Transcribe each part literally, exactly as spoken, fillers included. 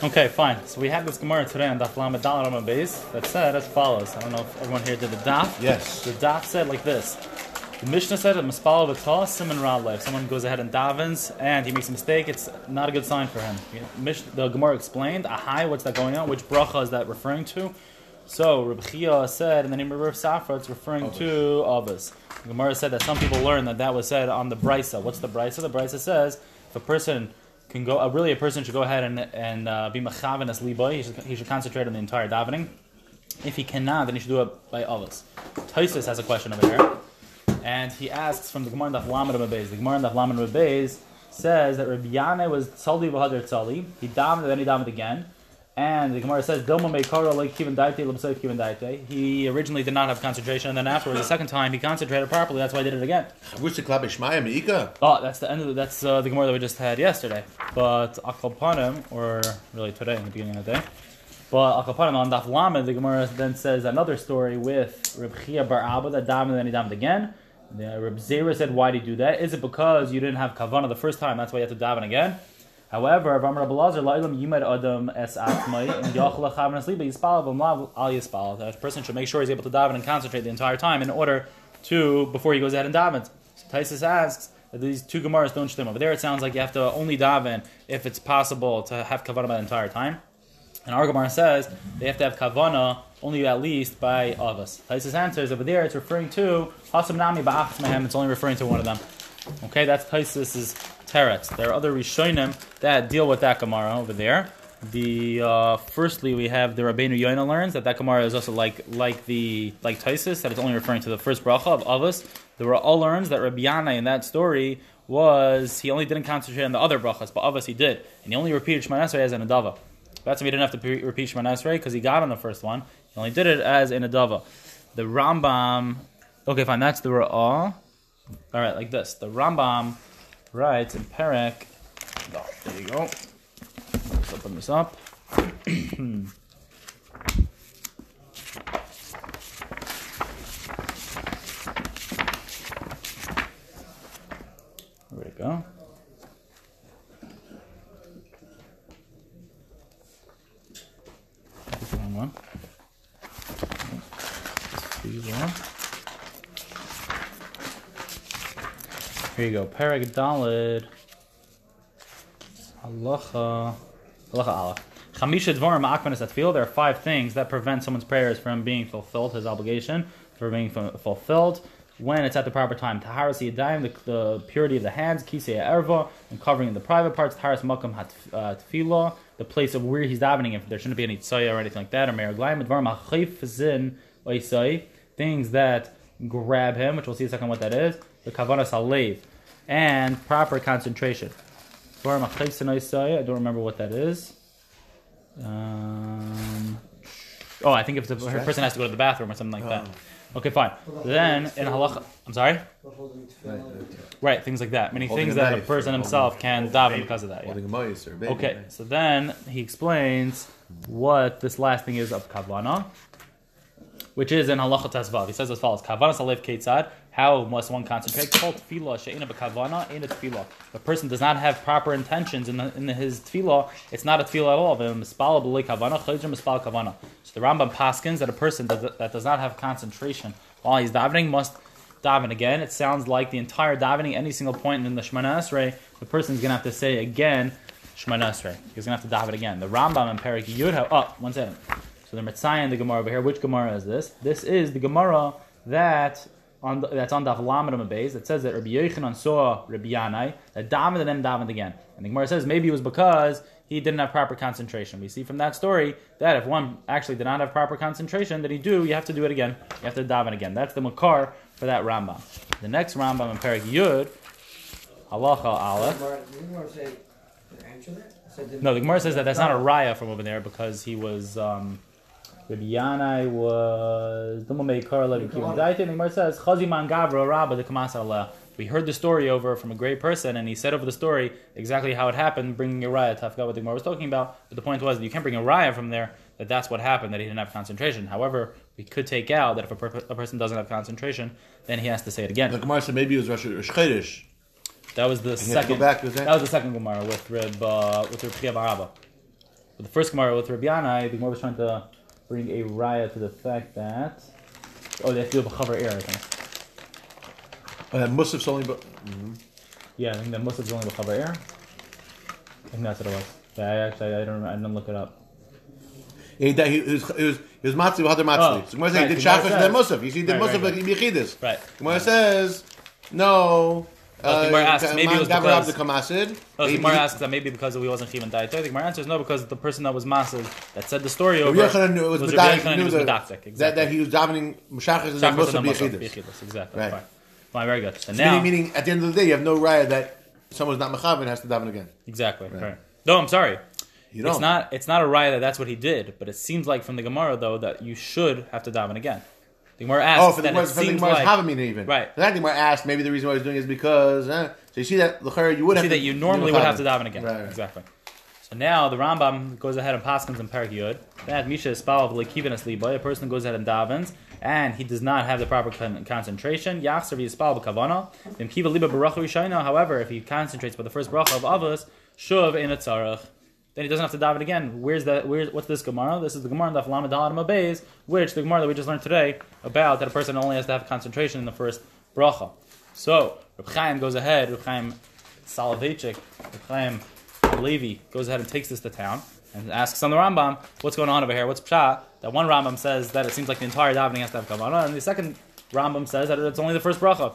Okay, fine. So we have this Gemara today on Dath Lama Dalarama Beis that said as follows. I don't know if everyone here did the Daf. Yes. The Daf said like this. The Mishnah said it must follow the Tos, Simon Radlev. Someone goes ahead and davens and he makes a mistake, it's not a good sign for him. The Gemara explained, ahai, what's that going on? Which bracha is that referring to? So, Rabbi Chiya said, in the name of Reb Safra, it's referring Ovis. to Ovis. The Gemara said that some people learned that that was said on the Brisa. What's the Brisa? The Brisa says, if a person can go, uh, really a person should go ahead and, and uh, be mechaven as liboy, he should, he should concentrate on the entire davening. If he cannot, then he should do it by Ovis. Tosfos has a question over here. And he asks from the Gemara Daf Lamed Beis. The Gemara Daf Lamed Beis says that Reb Yannai was tzali v'hadar tzali. He davened and then he davened again. And the Gemara says Dilma meikara like kiven daite l'b'sayv kiven daite. He originally did not have concentration, and then afterwards, the second time, he concentrated properly. That's why he did it again. Oh, that's the end of the, that's uh, the Gemara that we just had yesterday. But akal panim, or really today, in the beginning of the day. But akal panim on Daf Lamed, the Gemara then says another story with Reb Chiya bar Abba that davened and then he davened again. The Reb Zera said, why do you do that? Is it because you didn't have kavanah the first time, that's why you have to daven again? However, that person should make sure he's able to daven and concentrate the entire time in order to, before he goes ahead and davens. So Tosfos asks that these two Gemaras don't shtim. Over there it sounds like you have to only daven if it's possible to have kavanah the entire time. And our Gemara says they have to have kavanah only at least by Avos. Tosfos answers over there it's referring to Hasam Nami Ba'achas Mehem. It's only referring to one of them. Okay, that's Tosfos's teretz. There are other Rishonim that deal with that Gemara over there. The uh, firstly, we have the Rabbeinu Yonah learns that that Gemara is also like like the like Tosfos, that it's only referring to the first bracha of Avos. The Ra'a learns that Reb Yannai in that story was he only didn't concentrate on the other brachas, but Avos he did, and he only repeated Shema Yisrael as an adava. That's why he didn't have to repeat Shema Yisrael because he got on the first one. He only did it as in adava. The Rambam, okay, fine. That's the Ra'a. All right, like this. The Rambam writes in Perek. Oh, there you go. Let's open this up. There we go. Wrong one. Here you go. Perek Dalet. Halacha. Halacha Aleph. Chamisha Dvarim Akmanis Atfil. There are five things that prevent someone's prayers from being fulfilled, his obligation from being fulfilled when it's at the proper time. Taharas Yadayim, the purity of the hands. Kisui Erva, and covering in the private parts. Taharas Makam Hatfilah, the place of where he's davening. If there shouldn't be any tzaya or anything like that, or meraglayim. Dvarim Achayfzin Oisai, things that grab him, which we'll see in a second what that is. The kavanas halev, and proper concentration. I don't remember what that is. Um, oh, I think if the person has to go to the bathroom or something like that. Okay, fine. Then in halacha, I'm sorry. Right, things like that. Many things that a person himself can daven because of that. Yeah. Okay, so then he explains what this last thing is of kavanah, which is in halacha tasvav. He says as follows: kavanah halev keitzad. How must one concentrate? If a person does not have proper intentions in, the, in his tefillah, it's not a tefillah at all. So the Rambam paskins that a person that, that does not have concentration while he's davening must daven again. It sounds like the entire davening, any single point in the Shemana Esrei, the person's going to have to say again, Shemana Esrei. He's going to have to daven again. The Rambam and Perek Yud have, oh, one second. So the Mitzvah and the Gemara over here, which Gemara is this? This is the Gemara that... On the, that's on Daf Lamed Beis. It says that Rabbi Yochanan saw Rabbi Yannai that davened and then davened again. And the Gemara says maybe it was because he didn't have proper concentration. We see from that story that if one actually did not have proper concentration, that he do, you have to do it again. You have to daven again. That's the makar for that Rambam. The next Rambam in Perek Yud, Halacha Aleph. No, the Gemara says that that's not a raya from over there because he was... Um, Reb Yannai was says we heard the story over from a great person, and he said over the story exactly how it happened, bringing a raya. I forgot what the Gemara was talking about, but the point was that you can't bring a raya from there that that's what happened, that he didn't have concentration. However, we could take out that if a, per- a person doesn't have concentration, then he has to say it again. The Gemara said maybe it was Rosh Chodesh. That was the second. Back, was that? that was the second Gemara with Reb uh, with Reb Chiya bar Abba. But the first Gemara with Reb Yannai, the Gemara was trying to bring a raya to the fact that oh, they have to do a B'chavar air, I think. Uh, Mussef's only, but mm-hmm. yeah, I think that Mussef's only B'chavar air. I think that's what it was. Yeah, I actually, I don't, I didn't look it up. He, he, he was he was he was matzli with other matzli. So Gemara says he did shachash and then Mussef. You see, he did Mussef like Yechidus. Right. Gemara says no. Uh, the Gemara asks, maybe it was because... The oh, the Gemara asks that maybe because we wasn't Chivan Daito. The Gemara answers no, because the person that was Masas, that said the story over... Rabbi Yochanan knew it was Medaktik. That, that he was davening Meshachas and Mussef B'Yechidus. Exactly. Right. Fine. Fine, very good. So now... Meaning, meaning, at the end of the day, you have no raya that someone's not Mechav and has to daven again. Exactly. Right. Right. No, I'm sorry. You don't. It's not, it's not a raya that that's what he did, but it seems like from the Gemara, though, that you should have to daven again. The Gemara asked. Oh, for the Gemara's like, Havamina even. Right. The Gemara asked, maybe the reason why he's doing it is because... Eh. So you see that, L'chara, you would you have see to... see that you normally would have to daven again. Right, right. Exactly. So now the Rambam goes ahead and paskins in Perek Yud. That Misha is spalav lekivenes liba. A person goes ahead and davens, and he does not have the proper con- concentration. Yachservi is spalav b'kavana. Then kiva liba barachu yishayna. However, if he concentrates by the first bracha of Avos, shuv in a tzarach. Then he doesn't have to daven again. Where's that? Where's what's this Gemara? This is the Gemara Dath Lama Dalarama Beis, which the Gemara that we just learned today about that a person only has to have concentration in the first bracha. So Reb Chaim goes ahead. Reb Chaim Soloveitchik, Reb Chaim Levi goes ahead and takes this to town and asks on the Rambam, "What's going on over here? What's pshat?" That one Rambam says that it seems like the entire davening has to have kavanah, and the second Rambam says that it's only the first bracha.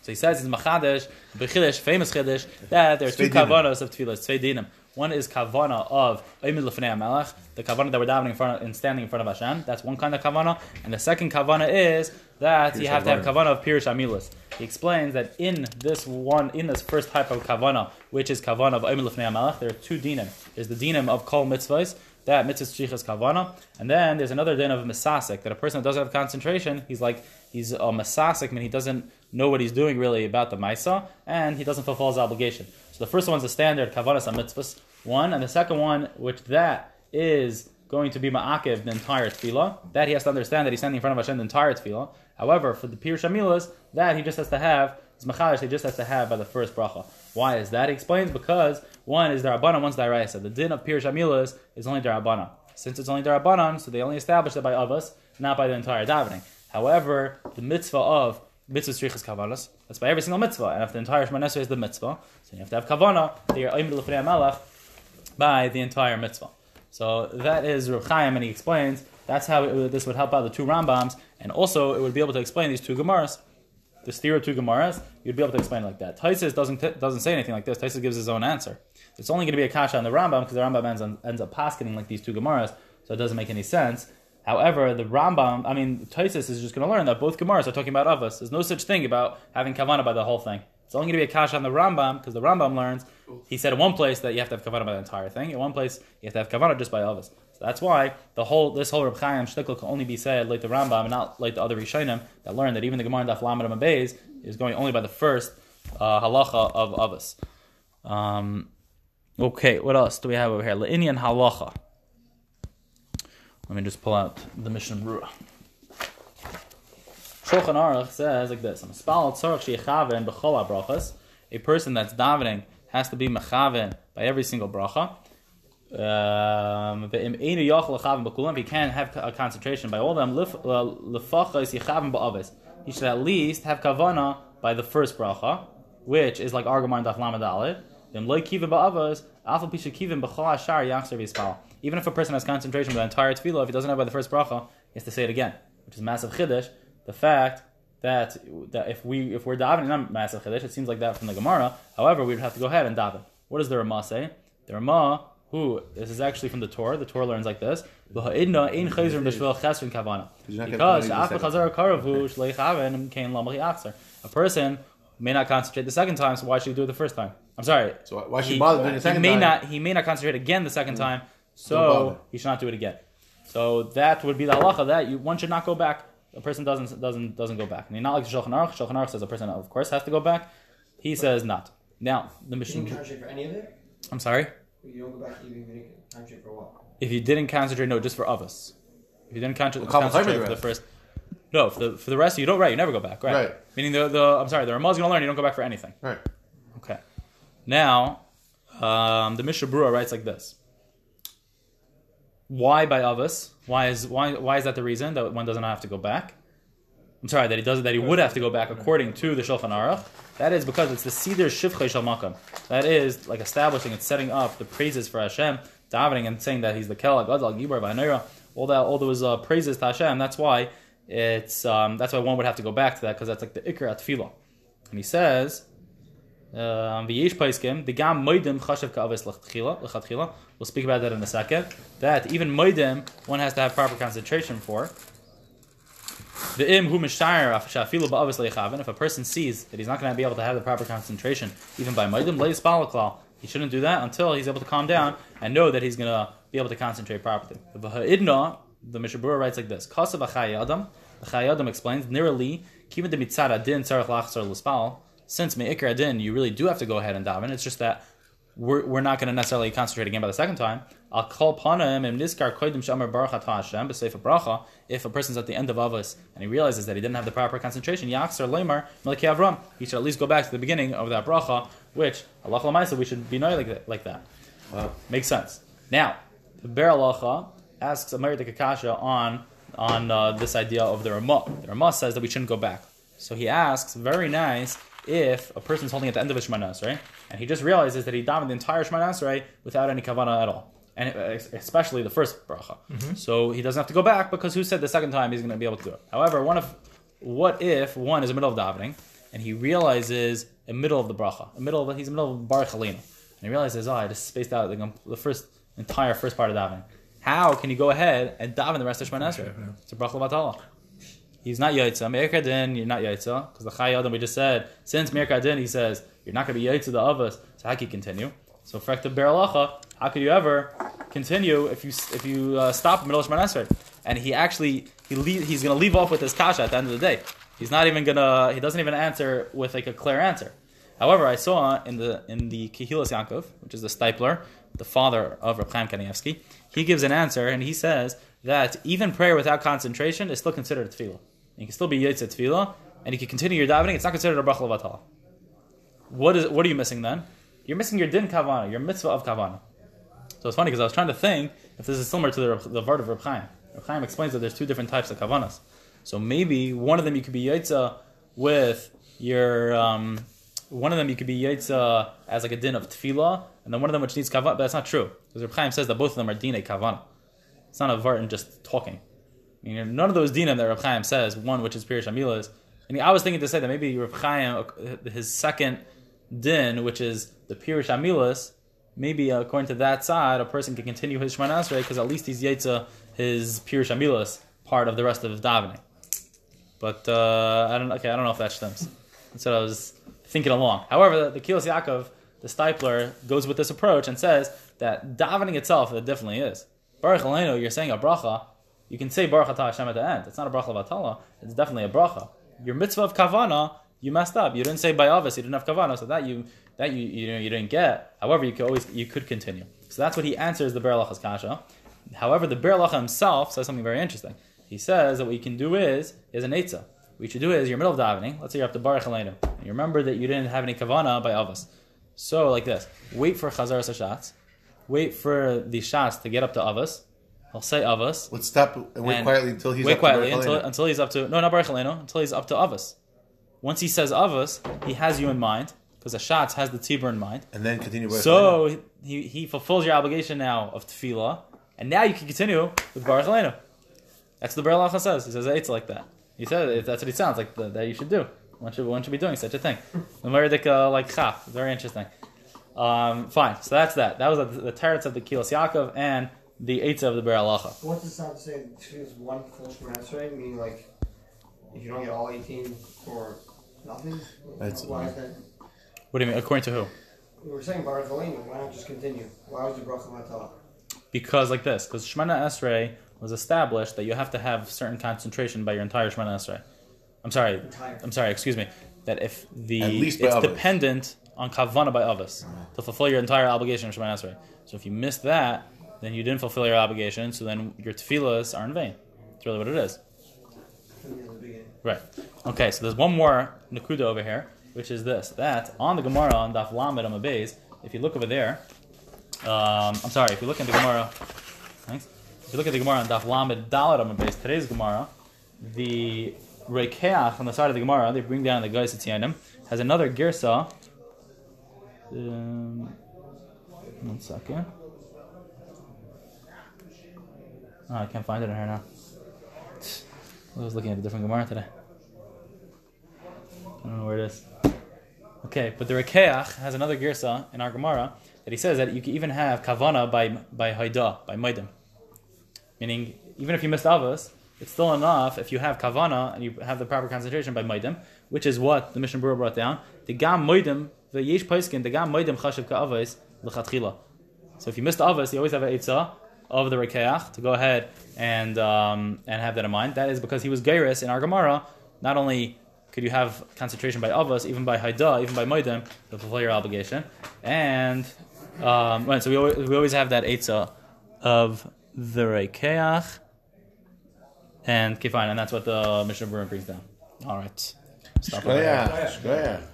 So he says, "It's machadesh, b'chidesh, famous chidesh that there are two kavanos of tefillas, tzvei dinim." One is kavana of Oymud Lefnei HaMelech, the kavana that we're davening in front of, and standing in front of Hashem. That's one kind of kavana. And the second kavana is that Pirush you have to have kavana of Pirush Amilis. He explains that in this one, in this first type of kavana, which is kavana of Oymud Lefnei HaMelech, there are two dinim. There's the dinim of kol mitzvahs, that mitzvah shlichus kavana, and then there's another din of mesasik, that a person that doesn't have concentration, he's like he's a mesasik, I mean he doesn't know what he's doing really about the maisa, and he doesn't fulfill his obligation. So the first one's the standard kavanas and mitzvahs one, and the second one, which that is going to be ma'akev, the entire tefillah, that he has to understand that he's standing in front of Hashem the entire tefillah. However, for the Pirush Amilis, that he just has to have, his machalish, he just has to have by the first bracha. Why is that? He explains because one is derabanan, one's deraisa. The din of Pirush Amilis is only derabanan. Since it's only derabanan, so they only establish it by avos, not by the entire davening. However, the mitzvah of mitzvah strichas kavanas, that's by every single mitzvah. And if the entire Shemana Esrei is the mitzvah, so you have to have kavanah, the Oymud Lefnei HaMelech, by the entire mitzvah. So that is Reb Chaim, and he explains that's how it, this would help out the two Rambams, and also it would be able to explain these two Gemaras, the theory of two Gemaras. You'd be able to explain it like that. Taisus doesn't t- doesn't say anything like this. Taisus gives his own answer. It's only going to be a kasha on the Rambam because the Rambam ends, on, ends up paskening like these two Gemaras, so it doesn't make any sense. However, the Rambam, I mean, Taisus is just going to learn that both Gemaras are talking about avos. There's no such thing about having kavanah by the whole thing. It's only going to be a kasha on the Rambam because the Rambam learns, he said in one place that you have to have kavanah by the entire thing, in one place you have to have kavanah just by avos. So that's why the whole this whole Reb Chaim shtickle can only be said like the Rambam and not like the other Rishonim that learned that even the Gemara Daf Lamed Beis is going only by the first uh, halacha of avos. Um, okay, what else do we have over here? Le'inyan halacha. Let me just pull out the Mishnah Berurah. Shulchan Aruch says like this: a person that's davening has to be mechaven by every single bracha. Um, if he can't have a concentration by all them, he should at least have kavana by the first bracha, which is like Argamar and Dath Lama Dalarama. Even if a person has concentration by the entire tefillah, if he doesn't have by the first bracha, he has to say it again, which is massive chiddush. The fact that, that if, we, if we're davening, not massive chiddush, it seems like that from the Gemara. However, we would have to go ahead and daven. What does the Ramah say? The Ramah, who, this is actually from the Torah, the Torah learns like this, because a person may not concentrate the second time, so why should he do it the first time? I'm sorry. So why should he bother doing the second he may time? Not, he may not concentrate again the second mm-hmm. time, so he should not do it again. So that would be the halacha that you, one should not go back. A person doesn't doesn't doesn't go back. I mean, not like Shulchan Aruch. Shulchan Aruch says a person of course has to go back. He right. says not. Now the machine. You didn't concentrate for any of it. I'm sorry. You don't go back even if you didn't concentrate for what? If you didn't concentrate, no, just for avos. If you didn't concentrate, well, concentrate for the first. No, for the, for the rest you don't. Right, you never go back. Right. right. Meaning the the I'm sorry, the Ramah is going to learn you don't go back for anything. Right. Okay. Now, um, the Mishnah Berurah writes like this. Why by Avos? Why is why why is that the reason that one doesn't have to go back? I'm sorry, that he does that he would have to go back according to the Shulchan Aruch. That is because it's the Seder Shivchei Shel Makom. That is like establishing and setting up the praises for Hashem, davening and saying that He's the Kel HaGadol, Gibor V'Hanora, all that, all those uh, praises to Hashem. That's why it's um, that's why one would have to go back to that, because that's like the Ikar Atfilah. And he says, Um, we'll speak about that in a second, that even moedim one has to have proper concentration for. If a person sees that he's not going to be able to have the proper concentration even by moedim, he shouldn't do that until he's able to calm down and know that he's going to be able to concentrate properly. The Mishnah Berurah writes like this: the Chayadam explains nearly since me'ikar adin, you really do have to go ahead and daven. It's just that we're, we're not going to necessarily concentrate again by the second time. I'll call panaim im niskar koydem she'amar baruch atah Hashem b'seif bracha. If a person's at the end of avos and he realizes that he didn't have the proper concentration, yachzor leimar melekei Avram, he should at least go back to the beginning of that bracha, which halacha l'maisa we should be knowing like that. Like that. Wow. Makes sense. Now, the Be'er Halacha asks a Meirdik Akasha on on uh, this idea of the Ramah. The Ramah says that we shouldn't go back. So he asks, very nice. If a person's holding at the end of a Shemana Esrei, and he just realizes that he davened the entire Shemana Esrei without any kavanah at all, and especially the first bracha, mm-hmm. so he doesn't have to go back, because who said the second time he's going to be able to do it? However, one of what if one is in the middle of davening and he realizes in the middle of the bracha, in the middle of he's in the middle of Baruch Halina, and he realizes, oh, I just spaced out the, the first entire first part of davening. How can you go ahead and daven the rest of Shemana Esrei? Okay, yeah. It's a bracha l'vatala. He's not Yaitza. Me'ikadin, you're not Yaitza. Because the Chayadam we just said, since Me'ikadin, he says, you're not going to be Yaitza the Avos. So how can you continue? So, for the Be'er Halacha, how could you ever continue if you if you uh, stop in the middle of Shemana Esrei? And he actually, he leave, he's going to leave off with his kasha at the end of the day. He's not even going to, he doesn't even answer with like a clear answer. However, I saw in the in the Kehilos Yaakov, which is the Stipler, the father of Reb Chaim Kanievsky, he gives an answer, and he says that even prayer without concentration is still considered tefillah. You can still be Yitzhak Tefillah, and you can continue your davening. It's not considered a bracha l'vatala. What is? What are you missing then? You're missing your din kavana, your mitzvah of kavana. So it's funny, because I was trying to think if this is similar to the, the Vart of Reb Chaim. Reb Chaim explains that there's two different types of kavanas. So maybe one of them you could be Yitzhak with your, um, one of them you could be Yitzhak as like a din of Tefillah, and then one of them which needs kavana, but that's not true. Because Reb Chaim says that both of them are dinei kavana. It's not a Vart in just talking. You know, none of those dinim that Reb Chaim says, one which is Pirush Amilis, and I was thinking to say that maybe Reb Chaim, his second din, which is the Pirush Amilis, maybe according to that side, a person can continue his Shemana Esrei, because at least he's Yetza, his Pirush Amilis, part of the rest of his davening. But, uh, I don't, okay, I don't know if that stems. That's what I was thinking along. However, the Kehilos Yaakov, the Stipler, goes with this approach and says that davening itself, it definitely is. Baruch Aleinu, you're saying a bracha, you can say Baruch Atah Hashem at the end. It's not a bracha l'vatala. It's definitely a bracha. Your mitzvah of kavana, you messed up. You didn't say by Avos, you didn't have kavana, so that you that you you, know, you didn't get. However, you could always you could continue. So that's what he answers the Be'er Halacha's kasha. However, the Be'er Halacha himself says something very interesting. He says that what you can do is is an eitzah. What you should do is you're in the middle of davening. Let's say you're up to Baruch Aleinu, and you remember that you didn't have any kavana by Avos. So like this, wait for Chazaras HaShatz, wait for the Shatz to get up to Avos. I'll say Avos. Let's stop and wait and quietly until he's wait up quietly to until, until he's up to no, not Baruch Aleinu, until he's up to Avos. Once he says Avos, he has you in mind, because the Shatz has the Tibur in mind. And then continue. Baruch so Aleinu. he he fulfills your obligation now of Tefillah, and now you can continue with Baruch Aleinu. That's what the Be'er Halacha says. He says it's like that. He says that's what it sounds like that you should do. One should one should be doing such a thing. The Meirdik like Chaf, very interesting. Um, fine. So that's that. That was the, the Teretz of the Kehilos Yaakov and the eitzah of the Be'er Halacha. What does that say? Choose one full Shemana Esrei, meaning like if you don't get all eighteen or nothing? That's why is that? What do you mean? According to who? We were saying Baruch Aleinu. Why not just continue? Why was the Bracha L'vatala? Because like this. Because Shemana Esrei was established that you have to have certain concentration by your entire Shemana Esrei. I'm sorry. Entire. I'm sorry. Excuse me. That if the... At least by It's Avos. Dependent on Kavanah by Avos. Right. To fulfill your entire obligation of Shemana Esrei. So if you miss that, then you didn't fulfill your obligation, so then your tefillas are in vain. That's really what it is. Right. Okay, so there's one more nakuda over here, which is this. That, on the Gemara, on Daf Lamed Beis, if you look over there, um, I'm sorry, if you look in the Gemara, thanks. If you look at the Gemara on Dath Lama Dalarama Beis, today's Gemara, the Rekeach on the side of the Gemara, they bring down the guys at Tianim, has another Girsa. Um, one second. Oh, I can't find it in here now. I was looking at a different Gemara today. I don't know where it is. Okay, but the Rekeach has another Girsa in our Gemara that he says that you can even have Kavana by by Haidah, by Maidim. Meaning, even if you missed Avos, it's still enough if you have Kavana and you have the proper concentration by Maidim, which is what the Mishnah Berurah brought down. The Gam Maidim, the Yesh Paiskin, the Gam Maidim Chashiv Ka'avos, L'Chatchila. So if you missed Avos, you always have an Eitzah of the Rekeach to go ahead and um, and have that in mind. That is because he was Geiris in our Gemara, not only could you have concentration by Avos, even by Haidah, even by Moedim, to fulfill your obligation. And um, right, so we always, we always have that Eitzah of the Rekeach. And okay, fine, and that's what the Mishnah Berurah brings down. All right. Stop.